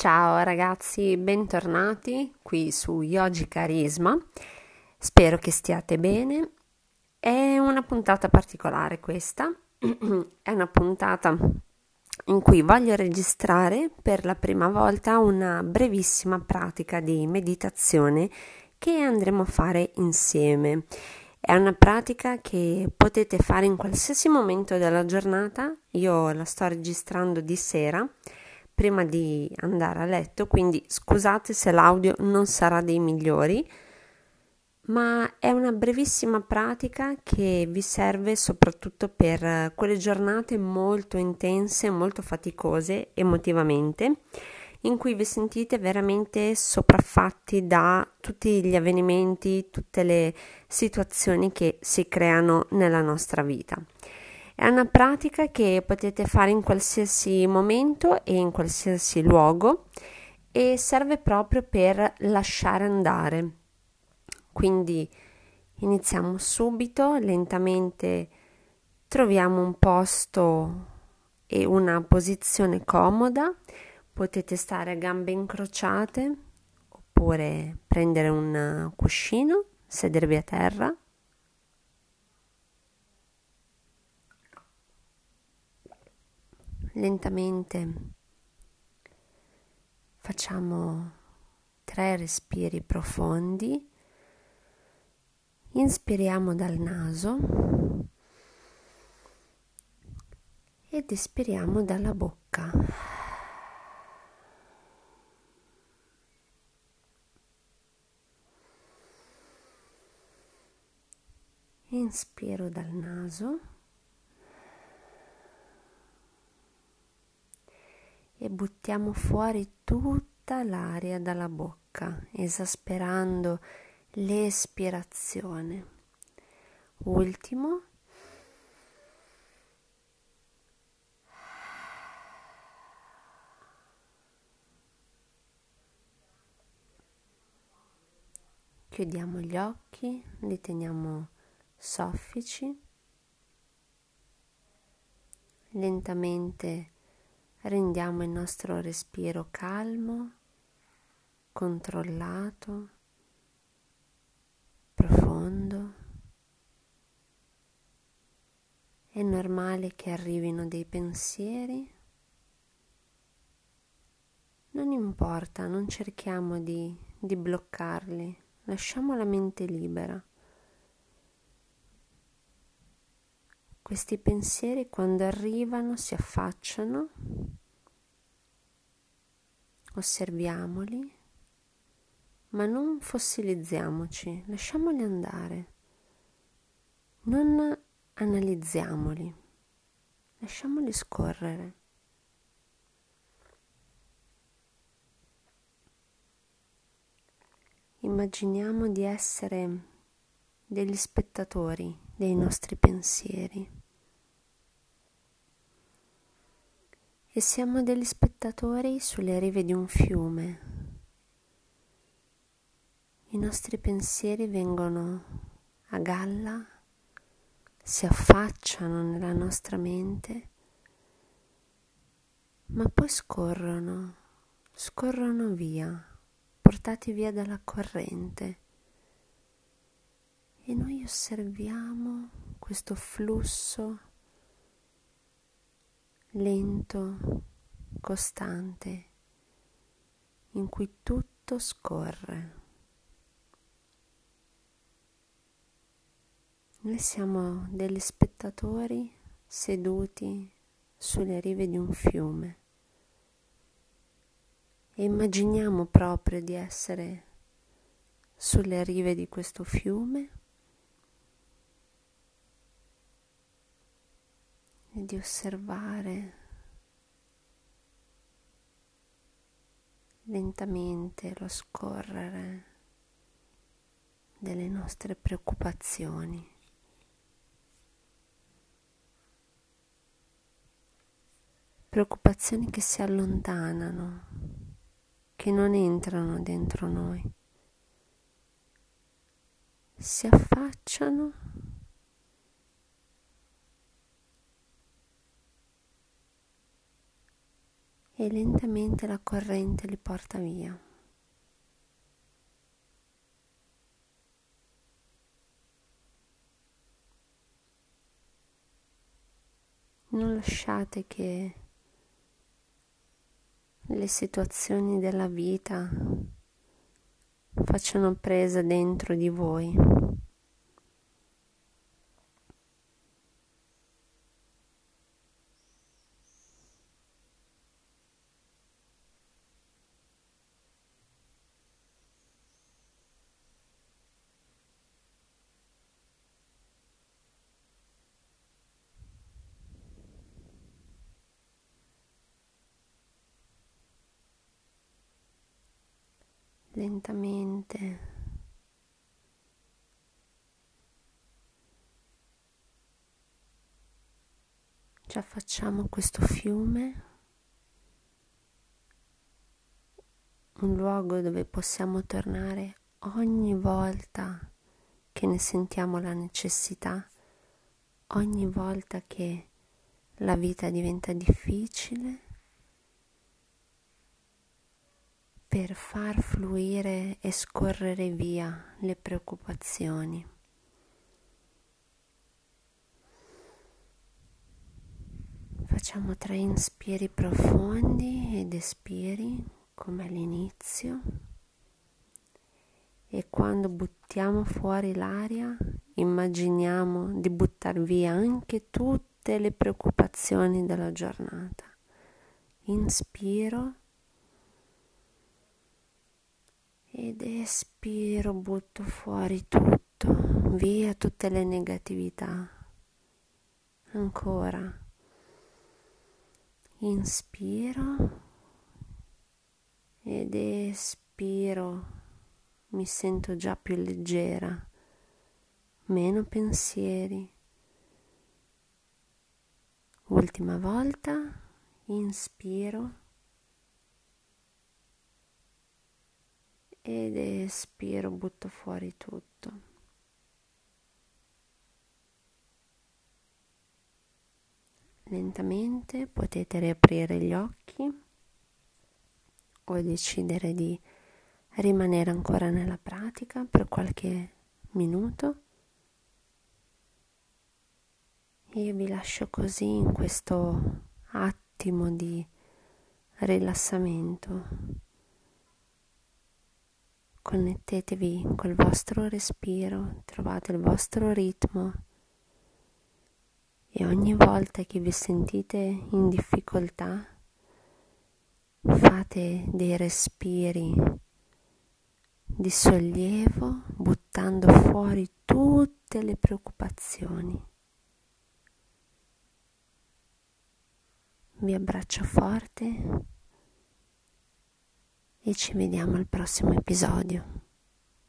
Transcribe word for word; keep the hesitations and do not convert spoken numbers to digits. Ciao ragazzi, bentornati qui su Yogi Carisma, spero che stiate bene. È una puntata particolare questa, è una puntata in cui voglio registrare per la prima volta una brevissima pratica di meditazione che andremo a fare insieme. È una pratica che potete fare in qualsiasi momento della giornata, io la sto registrando di sera, prima di andare a letto, quindi scusate se l'audio non sarà dei migliori, ma è una brevissima pratica che vi serve soprattutto per quelle giornate molto intense, molto faticose emotivamente, in cui vi sentite veramente sopraffatti da tutti gli avvenimenti, tutte le situazioni che si creano nella nostra vita. È una pratica che potete fare in qualsiasi momento e in qualsiasi luogo e serve proprio per lasciare andare. Quindi iniziamo subito, lentamente troviamo un posto e una posizione comoda. Potete stare a gambe incrociate oppure prendere un cuscino, sedervi a terra. Lentamente facciamo tre respiri profondi, inspiriamo dal naso ed espiriamo dalla bocca. Inspiro dal naso e buttiamo fuori tutta l'aria dalla bocca, esasperando l'espirazione. Ultimo. Chiudiamo gli occhi, li teniamo soffici. Lentamente rendiamo il nostro respiro calmo, controllato, profondo. È normale che arrivino dei pensieri. Non importa, non cerchiamo di, di bloccarli. Lasciamo la mente libera. Questi pensieri quando arrivano si affacciano, osserviamoli, ma non fossilizziamoci, lasciamoli andare, non analizziamoli, lasciamoli scorrere. Immaginiamo di essere degli spettatori dei nostri pensieri. E siamo degli spettatori sulle rive di un fiume. I nostri pensieri vengono a galla, si affacciano nella nostra mente, ma poi scorrono, scorrono via, portati via dalla corrente. E noi osserviamo questo flusso lento, costante, in cui tutto scorre. Noi siamo degli spettatori seduti sulle rive di un fiume e immaginiamo proprio di essere sulle rive di questo fiume e di osservare lentamente lo scorrere delle nostre preoccupazioni. Preoccupazioni che si allontanano, che non entrano dentro noi, si affacciano e e lentamente la corrente li porta via. Non lasciate che le situazioni della vita facciano presa dentro di voi. Lentamente ci affacciamo a questo fiume, un luogo dove possiamo tornare ogni volta che ne sentiamo la necessità, ogni volta che la vita diventa difficile, per far fluire e scorrere via le preoccupazioni. Facciamo tre inspiri profondi ed espiri come all'inizio, e quando buttiamo fuori l'aria immaginiamo di buttar via anche tutte le preoccupazioni della giornata. Inspiro ed espiro, butto fuori tutto, via tutte le negatività. Ancora. Inspiro ed espiro, mi sento già più leggera, meno pensieri. Ultima volta. Inspiro ed espiro, butto fuori tutto. Lentamente potete riaprire gli occhi o decidere di rimanere ancora nella pratica per qualche minuto. Io vi lascio così in questo attimo di rilassamento. Connettetevi col vostro respiro, trovate il vostro ritmo e ogni volta che vi sentite in difficoltà fate dei respiri di sollievo, buttando fuori tutte le preoccupazioni. Vi abbraccio forte. E ci vediamo al prossimo episodio.